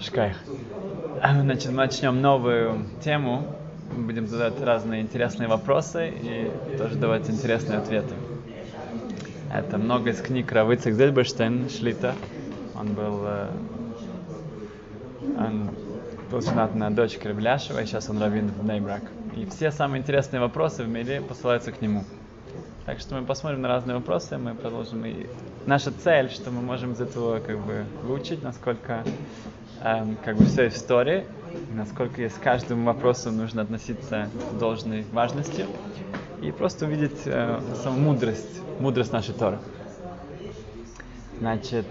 Шкайха. Шкайха. Значит, мы начнем новую тему. Мы будем задавать разные интересные вопросы и тоже давать интересные ответы. Это много из книг Равицек Зильберштейн Шлита. Он был женат на дочь Кирвляшева, и сейчас он раввин в Нейбрак. И все самые интересные вопросы в мире посылаются к нему. Так что мы посмотрим на разные вопросы, мы продолжим. И наша цель, что мы можем из этого выучить, насколько все в истории, насколько с каждым вопросом нужно относиться с должной важностью, и просто увидеть саму мудрость нашей Торы. Значит,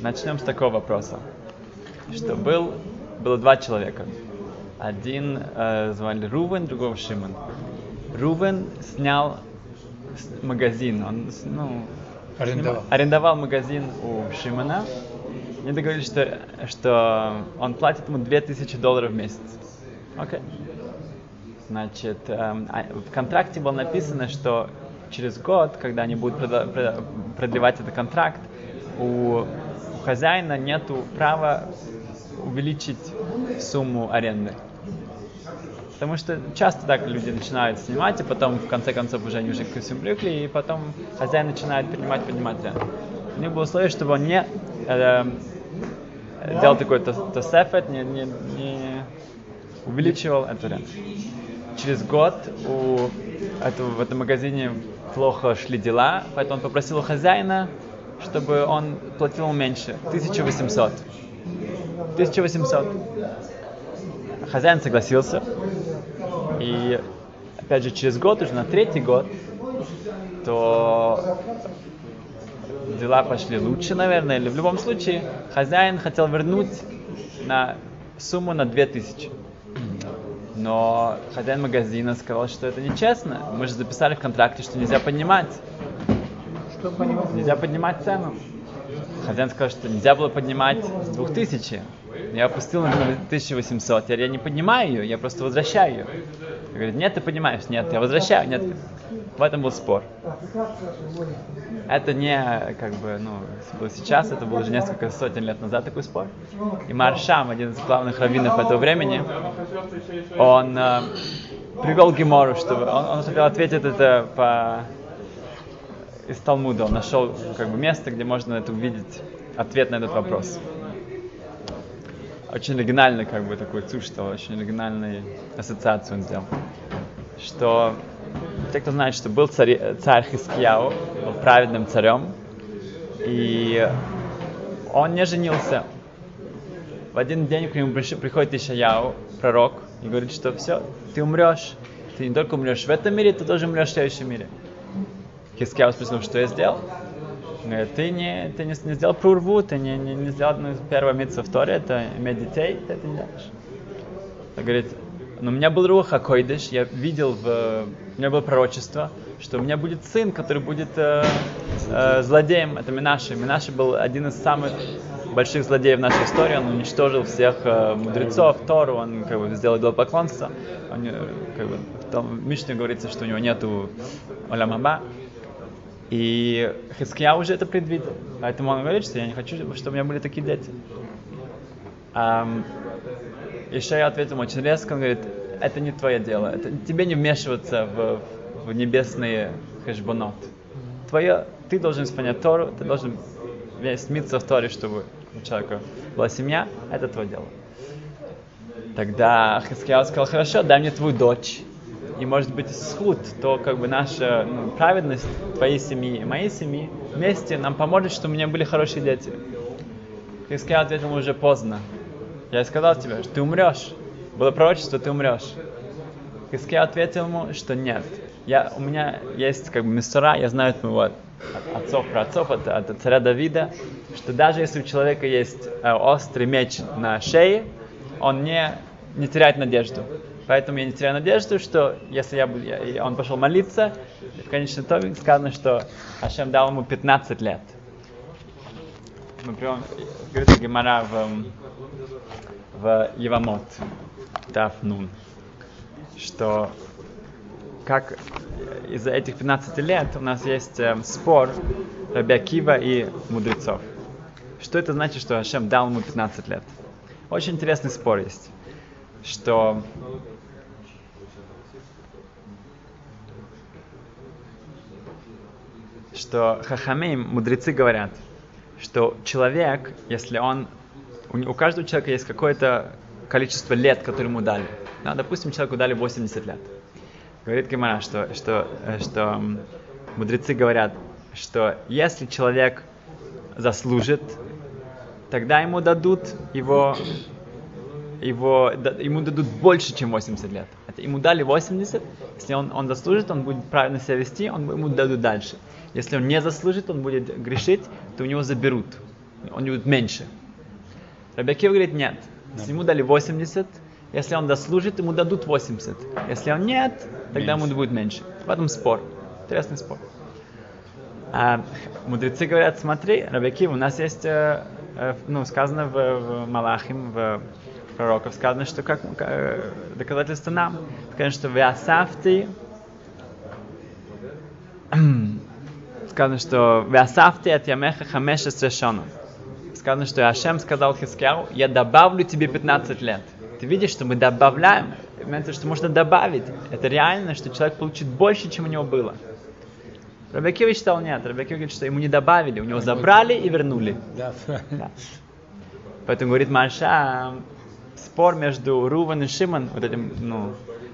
начнем с такого вопроса, что было два человека. Один звали Рувен, другого Шимон. Рувен снял магазин, он арендовал магазин у Шимона. Мне договорились, что он платит ему $2000 в месяц. Окей. Значит, в контракте было написано, что через год, когда они будут продлевать этот контракт, у хозяина нету права увеличить сумму аренды. Потому что часто так люди начинают снимать, и потом в конце концов уже к всему привыкли, и потом хозяин начинает поднимать аренду. У них было условие, чтобы он не делал такой тосефет, не увеличивал эту аренду. Через год в этом магазине плохо шли дела, поэтому он попросил у хозяина, чтобы он платил меньше, 1800. 1800. Хозяин согласился, и опять же через год, уже на третий год, то дела пошли лучше, наверное, или в любом случае хозяин хотел вернуть на сумму на 2000. Но хозяин магазина сказал, что это нечестно. Мы же записали в контракте, что нельзя поднимать. Что понимать? Нельзя поднимать цену. Хозяин сказал, что нельзя было поднимать с 2000. Я опустил на 1800. Я не поднимаю ее, я просто возвращаю ее. Я говорю, нет, ты поднимаешь. Нет, я возвращаю. Нет. В этом был спор. Это не сейчас, это было уже несколько сотен лет назад такой спор. И Маршам, один из главных раввинов этого времени, он привел Гемору, чтобы он хотел ответить это из Талмуда. Он нашел место, где можно увидеть ответ на этот вопрос. Очень оригинальный такой цуш, что очень оригинальную ассоциацию он сделал. Что те, кто знает, что был царь Хизкияху, был праведным царем, и он не женился. В один день к нему приходит Ишияу, пророк, и говорит, что все, ты умрешь. Ты не только умрешь в этом мире, ты тоже умрешь в следующем мире. Хизкияху спросил, что я сделал? Он говорит, ты не сделал прурву, ты не сделал первое мицва в Торе, это иметь детей, ты это не делаешь. Он говорит, но у меня был руах а-койдеш, у меня было пророчество, что у меня будет сын, который будет злодеем, это Минаши. Минаши был один из самых больших злодеев нашей истории, он уничтожил всех мудрецов, Тору, он сделал идолопоклонство. В Мишне говорится, что у него нету Олам а-Ба. И Хизкияху уже это предвидел, поэтому он говорит, что я не хочу, чтобы у меня были такие дети. Ишияу ответил очень резко, он говорит, это не твое дело, тебе не вмешиваться в небесные хешбонот. Ты должен исполнять Тору, ты должен стремиться в Торе, чтобы у человека была семья, это твое дело. Тогда Хизкияху сказал, хорошо, дай мне твою дочь. И может быть схуд, то наша праведность твоей семьи и моей семьи вместе нам поможет, чтобы у меня были хорошие дети. Хизкияху ответил, уже поздно. Я сказал тебе, что ты умрешь. Было пророчество, ты умрешь. Хизкияху ответил ему, что нет. У меня есть мисура, я знаю от моего отцов, праотцов, от царя Давида, что даже если у человека есть острый меч на шее, он не теряет надежду. Поэтому я не теряю надежду, что если он пошел молиться, в конечном итоге сказано, что Ашем дал ему 15 лет. Мы прям говорится Гемара в Евамот, Тафнун, что как из-за этих 15 лет у нас есть спор Рабби Акива и мудрецов. Что это значит, что Ашем дал ему 15 лет? Очень интересный спор есть, что... что хахамим, мудрецы говорят, что человек, если он... У каждого человека есть какое-то количество лет, которые ему дали. Да, допустим, человеку дали 80 лет. Говорит Гемара, что мудрецы говорят, что если человек заслужит, тогда ему дадут ему дадут больше, чем 80 лет. Это ему дали 80, если он заслужит, он будет правильно себя вести, ему дадут дальше. Если он не заслужит, он будет грешить, то у него заберут, он будет меньше. Рабби Акива говорит, нет, если ему дали 80, если он заслужит, ему дадут 80. Если он нет, тогда ему будет меньше. В этом спор, интересный спор. А мудрецы говорят, смотри, Рабби Акива, у нас есть, сказано в Малахим, в пророках, сказано, что как доказательство нам, сказано, что «Веасафты от ямеха хамеша срешонов». Сказано, что Ашем сказал Хизкияху, я добавлю тебе 15 лет. Ты видишь, что мы добавляем, имеется, что можно добавить. Это реально, что человек получит больше, чем у него было. Рабби Акива считал, нет. Рабби Акива говорит, что ему не добавили, у него забрали и вернули. Да. Поэтому, говорит Маша, спор между Рувен и Шимон, вот этим,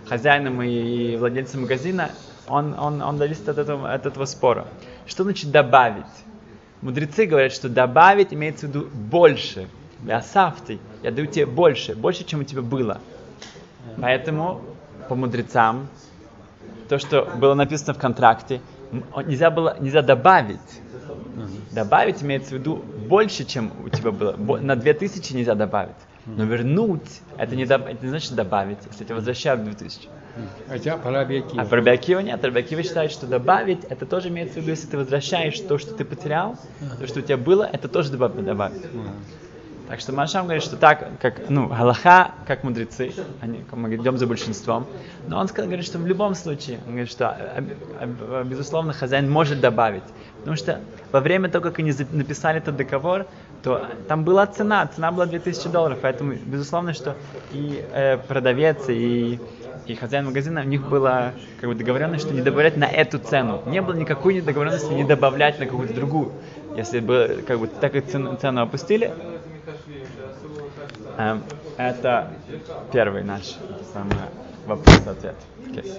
хозяином и владельцем магазина, он зависит от этого спора. Что значит добавить? Мудрецы говорят, что добавить имеется в виду больше. Асафты, я даю тебе больше, чем у тебя было. Поэтому, по мудрецам, то, что было написано в контракте, нельзя добавить. Добавить имеется в виду больше, чем у тебя было. На 2000 нельзя добавить. Но вернуть, это не значит добавить, если тебе возвращают 2000. Хотя по Рабби Акиве. А по Рабби Акиве нет. Рабби Акива считает, что добавить, это тоже имеется в виду, если ты возвращаешь то, что ты потерял, то, что у тебя было, это тоже добавить. Так что Машам говорит, что так, как, Галаха, как мудрецы, мы идем за большинством, но он говорит, что в любом случае, он говорит, что, безусловно, хозяин может добавить, потому что во время того, как они написали этот договор, то там была цена была $2000, поэтому, безусловно, что и продавец, и хозяин магазина, у них была как бы договоренность, что не добавлять на эту цену. Не было никакой договоренности не добавлять на какую-то другую. Если бы как бы так и цену опустили, это первый наш вопрос-ответ. Okay.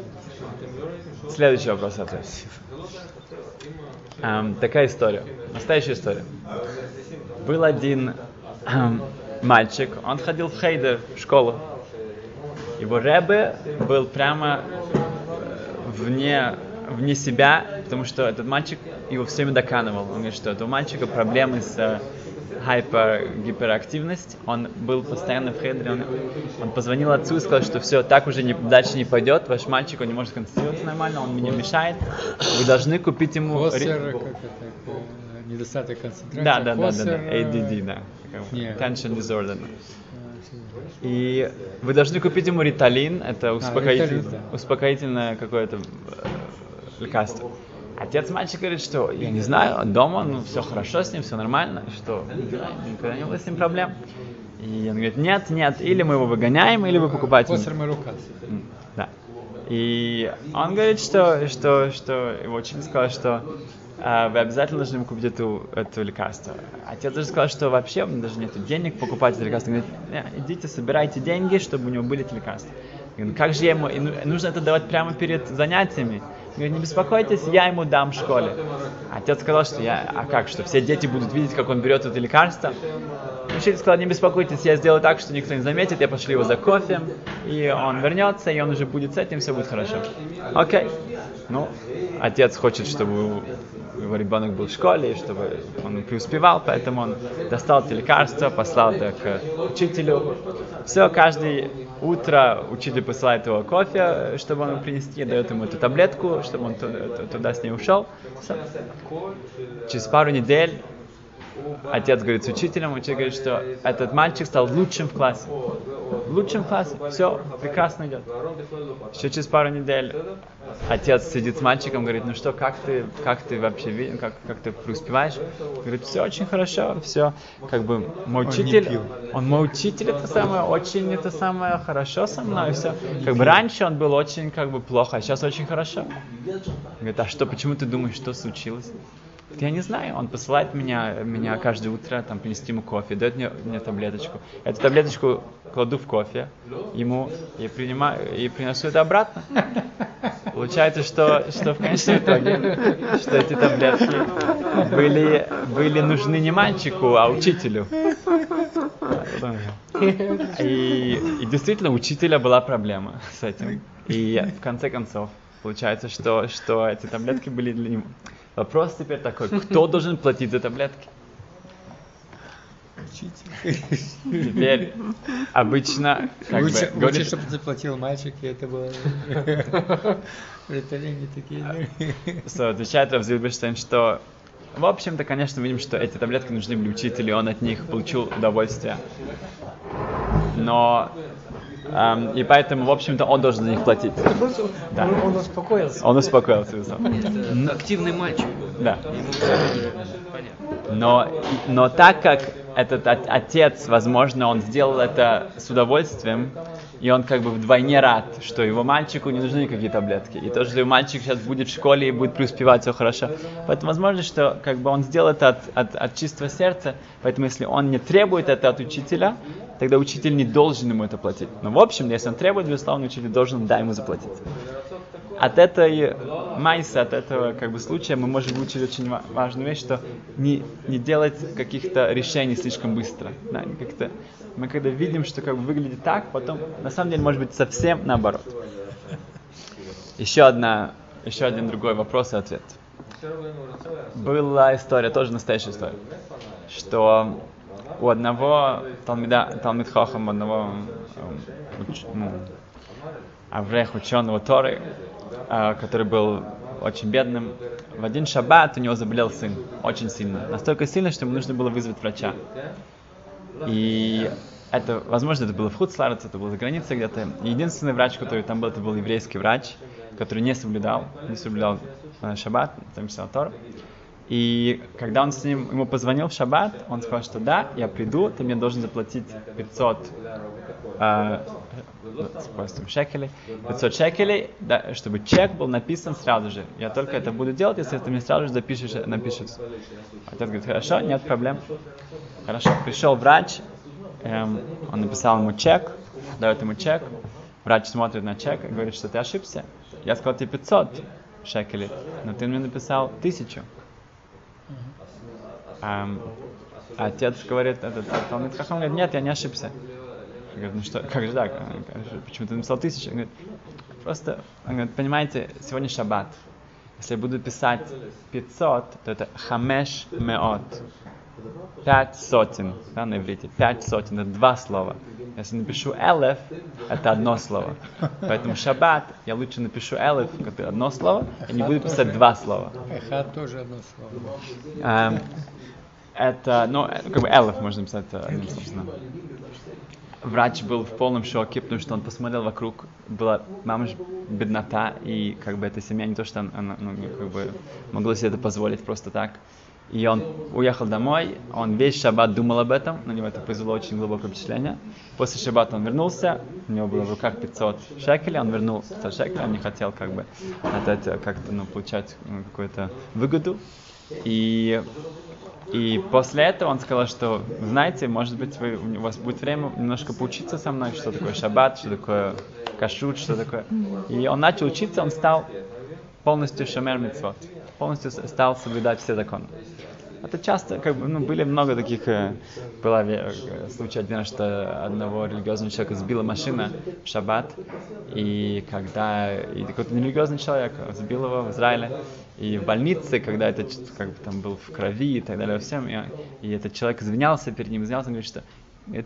Следующий вопрос-ответ. Такая история, настоящая история. Был один мальчик, он ходил в хейдер, в школу. Его ребе был прямо вне себя, потому что этот мальчик его все время доканывал. Он говорит, что у мальчика проблемы с гиперактивностью. Он был постоянно в хедре. Он позвонил отцу и сказал, что все, так уже дальше не пойдет. Ваш мальчик, он не может концентрироваться нормально, он мне мешает. Вы должны купить ему... недостаток концентрации. Да. ADD, да. Attention disorder. И вы должны купить ему риталин, это успокоительное какое-то лекарство. Отец мальчика говорит, что я не знаю, дома, все хорошо с ним, все нормально, что никогда не было с ним проблем. И он говорит, нет, или мы его выгоняем, или вы покупаете. Да. И он говорит, что его учитель сказал, что вы обязательно должны купить это лекарство. Отец даже сказал, что вообще у меня даже нет денег покупать это лекарство. Он говорит, идите, собирайте деньги, чтобы у него были эти лекарства. Как же я ему... И нужно это давать прямо перед занятиями. Он говорит, не беспокойтесь, я ему дам в школе. Отец сказал, что что все дети будут видеть, как он берет это лекарство. Учитель сказал, не беспокойтесь, я сделаю так, что никто не заметит, я пошлю его за кофе, и он вернется, и он уже будет с этим, все будет хорошо. Окей. Отец хочет, чтобы его ребенок был в школе, и чтобы он преуспевал, поэтому он достал это лекарство, послал это к учителю. Все, каждое утро учитель посылает его кофе, чтобы он его принести, дает ему эту таблетку, чтобы он туда с ней ушел. Все. Через пару недель Отец говорит с учителем, учитель говорит, что этот мальчик стал лучшим в классе. Лучшим в классе, все, прекрасно идет. Еще через пару недель отец сидит с мальчиком, говорит, ну что, как ты вообще, как ты преуспеваешь? Говорит, все очень хорошо, все, как бы, мой учитель, он мой учитель, это самое хорошо со мной, все. Как бы раньше он был очень, как бы, плохо, а сейчас очень хорошо. Говорит, а что, почему ты думаешь, что случилось? Я не знаю, он посылает меня каждое утро там, принести ему кофе, дает мне таблеточку. Эту таблеточку кладу в кофе, ему и приношу это обратно. Получается, что в конечном итоге, что эти таблетки были нужны не мальчику, а учителю. И действительно, у учителя была проблема с этим. И в конце концов, получается, что эти таблетки были для него. Вопрос теперь такой, кто должен платить за таблетки? Учитель. Теперь обычно... Лучше, чтобы заплатил мальчик, и это было... Это не такие... Отвечает Равицек Зильберштейн, что... В общем-то, конечно, видим, что эти таблетки нужны были учителю, и он от них получил удовольствие. Но... и поэтому, в общем-то, он должен за них платить. Да. Он успокоился. Он успокоился. Активный мальчик. Да. Но так как этот отец, возможно, он сделал это с удовольствием, и он как бы вдвойне рад, что его мальчику не нужны никакие таблетки. И то, что его мальчик сейчас будет в школе и будет преуспевать, все хорошо. Поэтому возможно, что как бы он сделал это от чистого сердца. Поэтому если он не требует это от учителя, тогда учитель не должен ему это платить. Но в общем, если он требует, безусловно, учитель должен, да, ему заплатить. От этой майсы, от этого как бы случая мы можем выучить очень важную вещь, что не делать каких-то решений слишком быстро. Да, как-то мы когда видим, что как бы выглядит так, потом на самом деле может быть совсем наоборот. Еще один другой вопрос и ответ. Была история, тоже настоящая история, что у одного Талмид Хахама, одного Аврех, ученого Торы, который был очень бедным, в один шаббат у него заболел сын, очень сильно. Настолько сильно, что ему нужно было вызвать врача. И это, возможно, это было в Худсларце, это было за границей где-то. Единственный врач, который там был, это был еврейский врач, который не соблюдал шаббат, там читал Тору. И когда он ему позвонил в шаббат, он сказал, что да, я приду, ты мне должен заплатить 500 шекелей, да, чтобы чек был написан сразу же. Я только это буду делать, если ты мне сразу же напишешь. Отец говорит, хорошо, нет проблем. Хорошо, пришел врач, он написал ему чек, дает ему чек, врач смотрит на чек и говорит, что ты ошибся. Я сказал тебе 500 шекелей, но ты мне написал 1000. Отец говорит, он говорит, нет, я не ошибся. Я говорю, ну что, как же так? Почему ты написал 1000? Он говорит, просто, понимаете, сегодня шаббат. Если я буду писать 500, то это хамеш меот. 500, да, на иврите. 500, это 2 слова. Если напишу элеф, это 1 слово. Поэтому шаббат, я лучше напишу элеф, это 1 слово, и не буду писать 2 слова. Эхад тоже 1 слово. Это, как бы элеф можно писать, собственно. Врач был в полном шоке, потому что он посмотрел вокруг, была мама же беднота, и как бы эта семья не то, что она как бы могла себе это позволить просто так. И он уехал домой, он весь шаббат думал об этом, на него это произвело очень глубокое впечатление. После шаббата он вернулся, у него было в руках 500 шекелей, он вернул 500 шекелей, он не хотел как бы от этого как-то, получать какую-то выгоду. И после этого он сказал, что, знаете, может быть, у вас будет время немножко поучиться со мной, что такое шаббат, что такое кашут, что такое... И он начал учиться, он стал полностью шомер мицвот, полностью стал соблюдать все законы. Это часто, как бы, были много таких, была случай один, что одного религиозного человека сбила машина в шаббат, и какой-то нерелигиозный человек сбил его в Израиле, и в больнице, когда это, как бы, там был в крови и так далее, всем, и этот человек извинялся перед ним, он говорит, что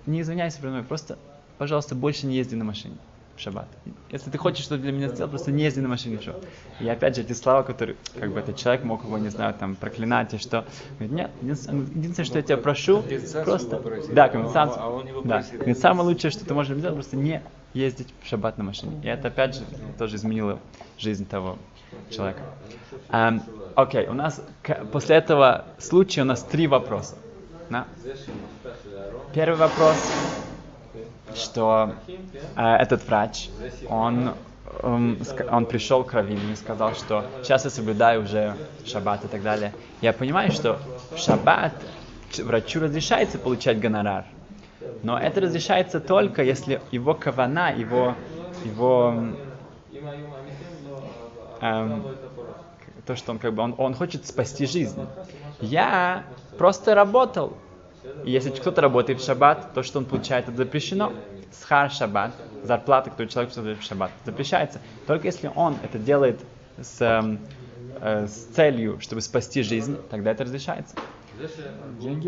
не извиняйся передо мной, просто, пожалуйста, больше не езди на машине. в шаббат. Если ты хочешь что-то для меня сделать, просто не езди на машине в шоу. И опять же, эти слова, которые, как бы, этот человек мог его, не знаю, там, проклинать и что. Говорит, нет, единственное, что я тебя прошу, просто... Да, компенсацию. Да. Самое лучшее, что ты можешь сделать, просто не ездить в шаббат на машине. И это, опять же, тоже изменило жизнь того человека. Окей, у нас после этого случая у нас три вопроса. Да? Первый вопрос... что этот врач, он пришел к раввину и сказал, что сейчас я соблюдаю уже шаббат и так далее. Я понимаю, что в шаббат врачу разрешается получать гонорар, но это разрешается только, если его кавана, то, что он как бы, он хочет спасти жизнь. Я просто работал. И если кто-то работает в шаббат, то, что он получает, это запрещено. Схар шаббат, зарплата, которую человек получает в шаббат, запрещается. Только если он это делает с целью, чтобы спасти жизнь, тогда это разрешается.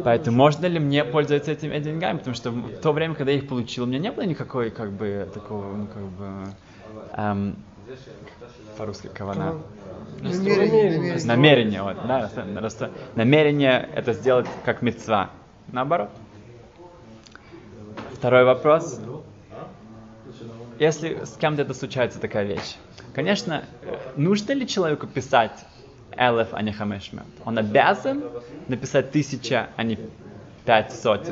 Поэтому можно ли мне пользоваться этими деньгами? Потому что в то время, когда я их получил, у меня не было никакой, как бы, такого, ну, как бы, по-русски кавана. Намерение. Вот, да, намерение это сделать как мицва. Наоборот. Второй вопрос. Если с кем-то это случается такая вещь. Конечно, нужно ли человеку писать элеф, а не хамешмет? Он обязан написать 1000, а не 500.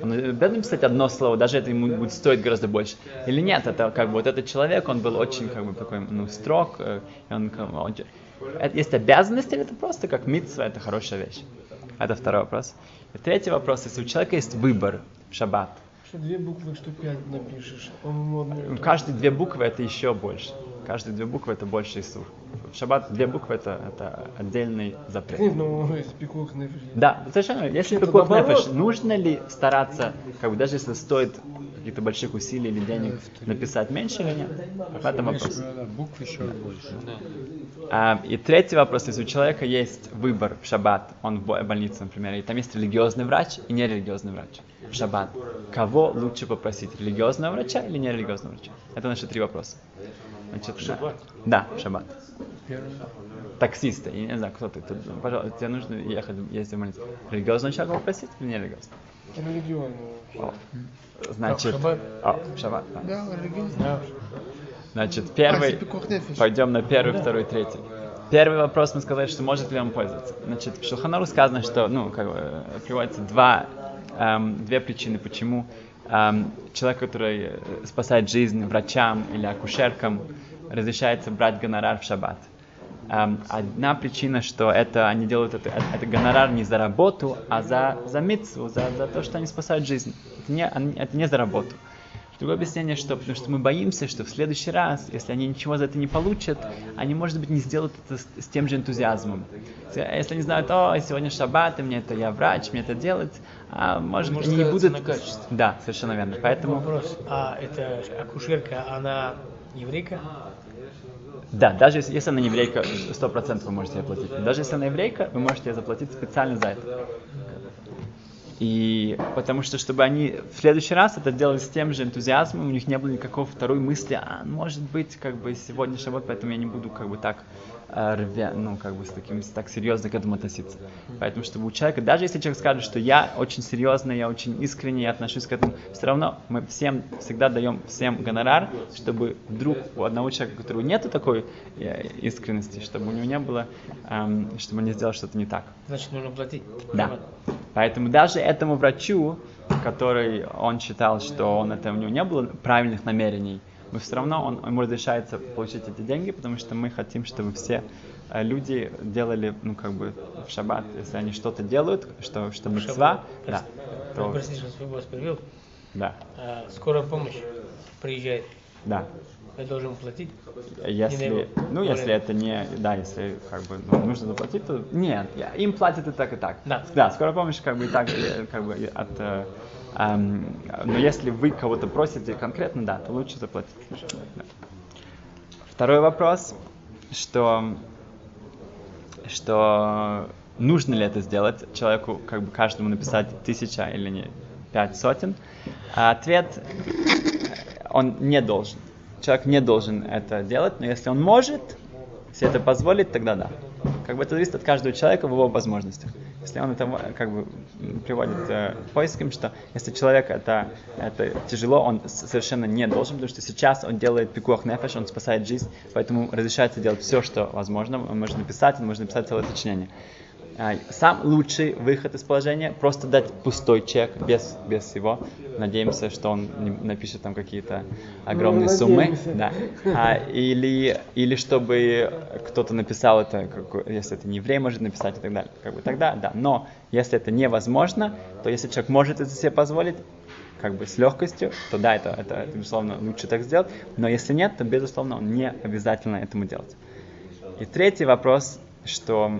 Он обязан написать одно слово, даже это ему будет стоить гораздо больше. Или нет, это как бы вот этот человек, он был очень как бы такой, ну, строг. Он... Есть обязанности или это просто как митцва, это хорошая вещь? Это второй вопрос. И третий вопрос, если у человека есть выбор в шаббат. Что 2 буквы, что 5 напишешь. Каждые 2 буквы это еще больше. Каждые 2 буквы это больше исур. В шаббат 2 буквы это отдельный запрет. Нет, ну, если пикух нефиш. Да, совершенно. Если пикух нефиш, нужно ли стараться, как бы, даже если стоит каких-то больших усилий или денег, написать меньше или нет? В этом вопрос. Букв еще больше. И третий вопрос. Если у человека есть выбор в шаббат, он в больнице, например, и там есть религиозный врач и нерелигиозный врач в шаббат. Кого лучше попросить? Религиозного врача или нерелигиозного врача? Это наши три вопроса. Значит, шаббат? Да, шаббат. Таксисты, я не знаю, кто ты. Тут, пожалуйста, тебе нужно ехать, если молиться. Религиозного человека попросить или нерелигиозного? Религиозного. Значит, шаббат. Да, религиозного. Значит, первый, пойдем на первый, второй, третий. Первый вопрос, мы сказали, что может ли он пользоваться. Значит, в Шулхан Арухе сказано, что, ну, как бы, приводится две причины, почему человек, который спасает жизнь врачам или акушеркам, разрешается брать гонорар в шаббат. Одна причина, что это они делают это гонорар не за работу, а за мицву, за то, что они спасают жизнь. Это не за работу. Другое объяснение, что потому что мы боимся, что в следующий раз, если они ничего за это не получат, они, может быть, не сделают это с тем же энтузиазмом. Если они знают, о, сегодня шаббат, и я врач, мне это делать, а может быть, не будут... Да, совершенно верно. Поэтому... Вопрос, а эта акушерка, она еврейка? Да, даже если она не еврейка, 100% вы можете ей платить. Даже если она еврейка, вы можете ей заплатить специально за это. И потому что, чтобы они в следующий раз это делали с тем же энтузиазмом, у них не было никакой второй мысли, может быть, как бы сегодня шаббат, поэтому я не буду как бы так так серьезно к этому относиться. Поэтому, чтобы у человека, даже если человек скажет, что я очень серьезно, я очень искренне, я отношусь к этому, все равно мы всем всегда даем всем гонорар, чтобы вдруг у одного человека, у которого нету такой искренности, чтобы у него не было, чтобы он не сделал что-то не так. Значит, нужно платить. Да. Поэтому даже этому врачу, который он считал, что у него не было правильных намерений, но все равно ему разрешается получить эти деньги, потому что мы хотим, чтобы все люди делали, ну, как бы, в шаббат, если они что-то делают, что митцва, да. Простите, что я вас перебил. Да. Скорая помощь приезжает. Да. Я должен платить? Если, ну, если это не, да, если, как бы, ну, нужно заплатить, то нет, им платят и так, и так. Да. Да, скорая помощь, как бы, и так, как бы, но если вы кого-то просите конкретно, да, то лучше заплатить. Да. Второй вопрос, что нужно ли это сделать человеку, как бы каждому написать 1000 или не 500? Ответ, он не должен. человек не должен это делать, но если он может, если это позволит, тогда да. Как бы это зависит от каждого человека в его возможностях. Если он это как бы приводит к поискам, что если человек это тяжело, он совершенно не должен, потому что сейчас он делает пикуах нефеш, он спасает жизнь, поэтому разрешается делать все, что возможно. Он может написать целое сочинение. Сам лучший выход из положения — просто дать пустой чек, без всего. Надеемся, что он не напишет там какие-то огромные суммы. Да. Или чтобы кто-то написал это, если это не еврей, может написать и так далее. Как бы тогда, да. Но если это невозможно, то если человек может это себе позволить, как бы с легкостью, то да, это безусловно, лучше так сделать. Но если нет, то, безусловно, он не обязательно этому делать. И третий вопрос, что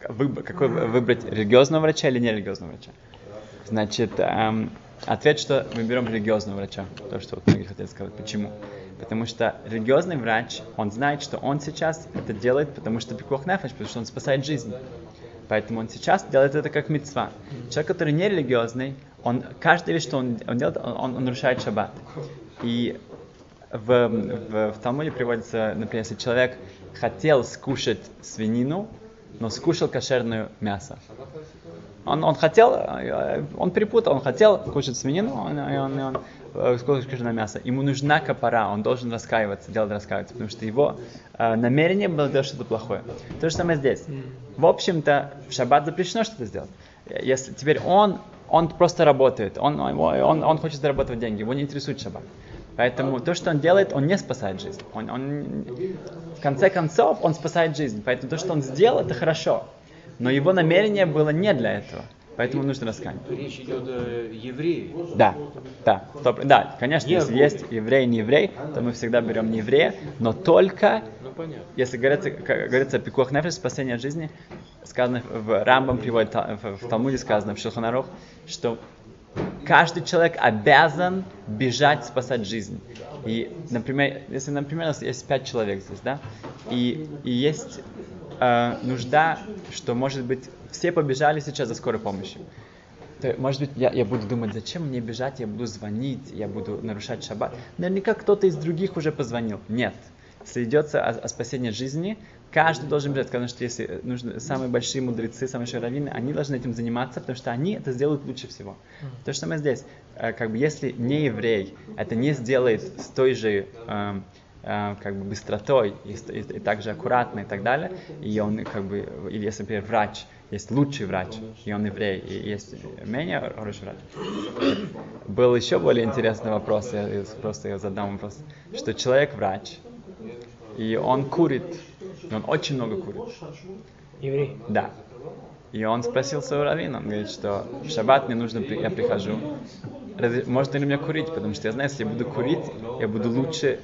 какой выбрать, религиозного врача или нерелигиозного врача? Значит, ответ, что мы берем религиозного врача. То, что вот многие хотели сказать. Почему? Потому что религиозный врач, он знает, что он сейчас это делает, потому что пикуах нефеш, потому что он спасает жизнь. Поэтому он сейчас делает это как мицва. Человек, который нерелигиозный, он каждый вещь, что он делает, он нарушает шаббат. И в Талмуде приводится, например, если человек хотел скушать свинину, но скушал кошерное мясо. Он хотел кушать свинину, он скушал кошерное мясо. Ему нужна капара, он должен раскаиваться, потому что его намерение было делать что-то плохое. То же самое здесь. В общем-то, в шаббат запрещено что-то сделать. Если теперь он просто работает, он хочет зарабатывать деньги, его не интересует шаббат. Поэтому то, что он делает, он не спасает жизнь. В конце концов, он спасает жизнь. Поэтому то, что он сделал, это хорошо. Но его намерение было не для этого. Поэтому нужно раскаяние. Речь идет о евреи. Да, конечно, если есть еврей, не еврей, то мы всегда берем не еврея, но только, если говорится о пикуах нефеш, спасение от жизни, сказано в Рамбам, приводит в Талмуде, сказано в Шулхан Арух, что каждый человек обязан бежать, спасать жизнь. И, например, если, у нас есть 5 человек здесь, да, и есть нужда, что, может быть, все побежали сейчас за скорой помощью. То, может быть, я буду думать, зачем мне бежать, я буду звонить, я буду нарушать шаббат. Наверняка кто-то из других уже позвонил. Нет. Если идется о спасении жизни, каждый должен бежать, потому что если нужны самые большие мудрецы, самые большие раввины, они должны этим заниматься, потому что они это сделают лучше всего. То же самое здесь. Как бы, если не еврей это не сделает с той же как бы быстротой и также аккуратно и так далее, и он как бы, или если, например, врач, есть лучший врач, и он еврей, и есть менее хороший врач. Был еще более интересный вопрос, я просто задам вопрос, что человек врач, и он курит, и он очень много курит. Еврей? Да. И он спросил своего раввина, он говорит, что в шаббат мне нужно, я прихожу, можно ли мне курить, потому что я знаю, если я буду курить, я буду лучше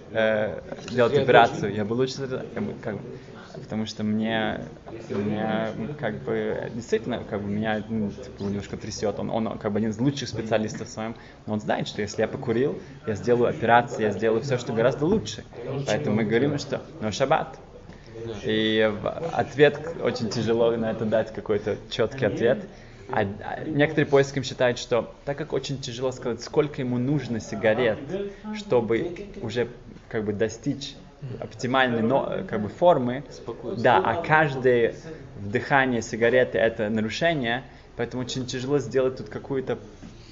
делать операцию, я буду лучше, потому что меня как бы, действительно, как бы меня немножко трясет, он как бы один из лучших специалистов в своем, но он знает, что если я покурил, я сделаю операцию, я сделаю все, что гораздо лучше, поэтому мы говорим, что ну шаббат. И ответ, очень тяжело на это дать какой-то четкий ответ. Некоторые поиском считают, что так как очень тяжело сказать, сколько ему нужно сигарет, чтобы уже как бы достичь оптимальной как бы, формы, да, а каждое вдыхание сигареты это нарушение, поэтому очень тяжело сделать тут какую-то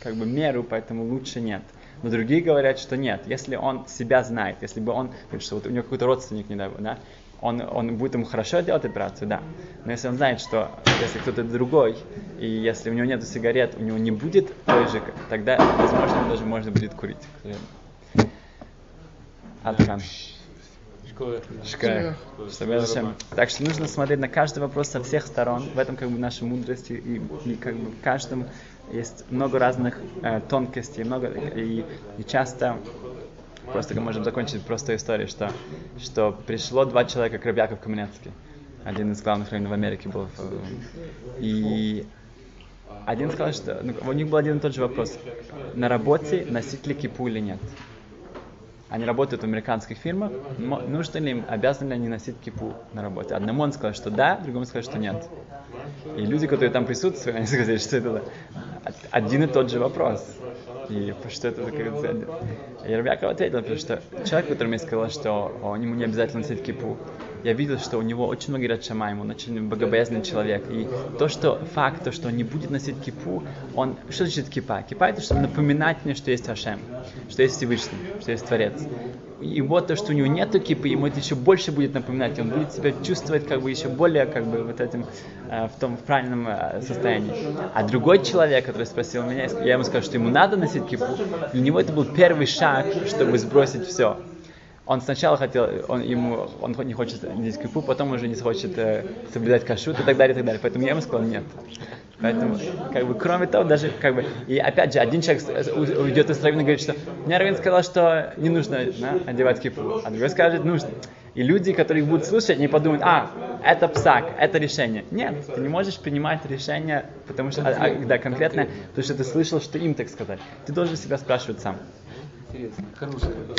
как бы меру, поэтому лучше нет. Но другие говорят, что нет, если он себя знает, если бы он, что вот у него какой-то родственник, не дай бог, да, он будет ему хорошо делать операцию, да. Но если он знает, что если кто-то другой, и если у него нет сигарет, у него не будет той же, тогда, возможно, даже можно будет курить. Аткан. Шикая. Так что нужно смотреть на каждый вопрос со всех сторон. В этом как бы наша мудрость, и как бы в каждом есть много разных тонкостей, много, и часто... Просто мы можем закончить простую историю, что пришло 2 человека к Рабби Акива Каменецкий. Один из главных раввинов в Америке был. И один сказал, что... у них был один и тот же вопрос. На работе носить ли кипу или нет? Они работают в американских фирмах. Нужно ли им, обязаны ли они носить кипу на работе? Одному он сказал, что да, другому сказал, что нет. И люди, которые там присутствуют, они сказали, что это один и тот же вопрос. и что это за коэффициент. И Рабби Акива ответил, потому что человек, который мне сказал, что ему не обязательно носить кипу, я видел, что у него очень много говорят Шамай, он очень богобоязненный человек. И то, что факт, то, что он не будет носить кипу, он... Что значит кипа? Кипа — это чтобы напоминать мне, что есть Ашем, что есть Всевышний, что есть Творец. И вот то, что у него нету кипы, ему это еще больше будет напоминать, и он будет себя чувствовать как бы еще более как бы вот этим в правильном состоянии. А другой человек, который спросил меня, я ему сказал, что ему надо носить кипу, для него это был первый шаг, чтобы сбросить все. Он сначала хотел, он не хочет надеть кипу, потом уже не хочет соблюдать кашрут и так далее, и так далее. Поэтому я ему сказал нет. Поэтому, как бы, кроме того, даже, как бы, и опять же, один человек уйдет из раввина и говорит, что мне раввин сказал, что не нужно одевать кипу, а другой скажет, нужно. И люди, которые будут слушать, они подумают, это псак, это решение. Нет, ты не можешь принимать решение, потому что, конкретное, потому что ты слышал, что им так сказать. Ты должен себя спрашивать сам. Интересно, хороший вопрос.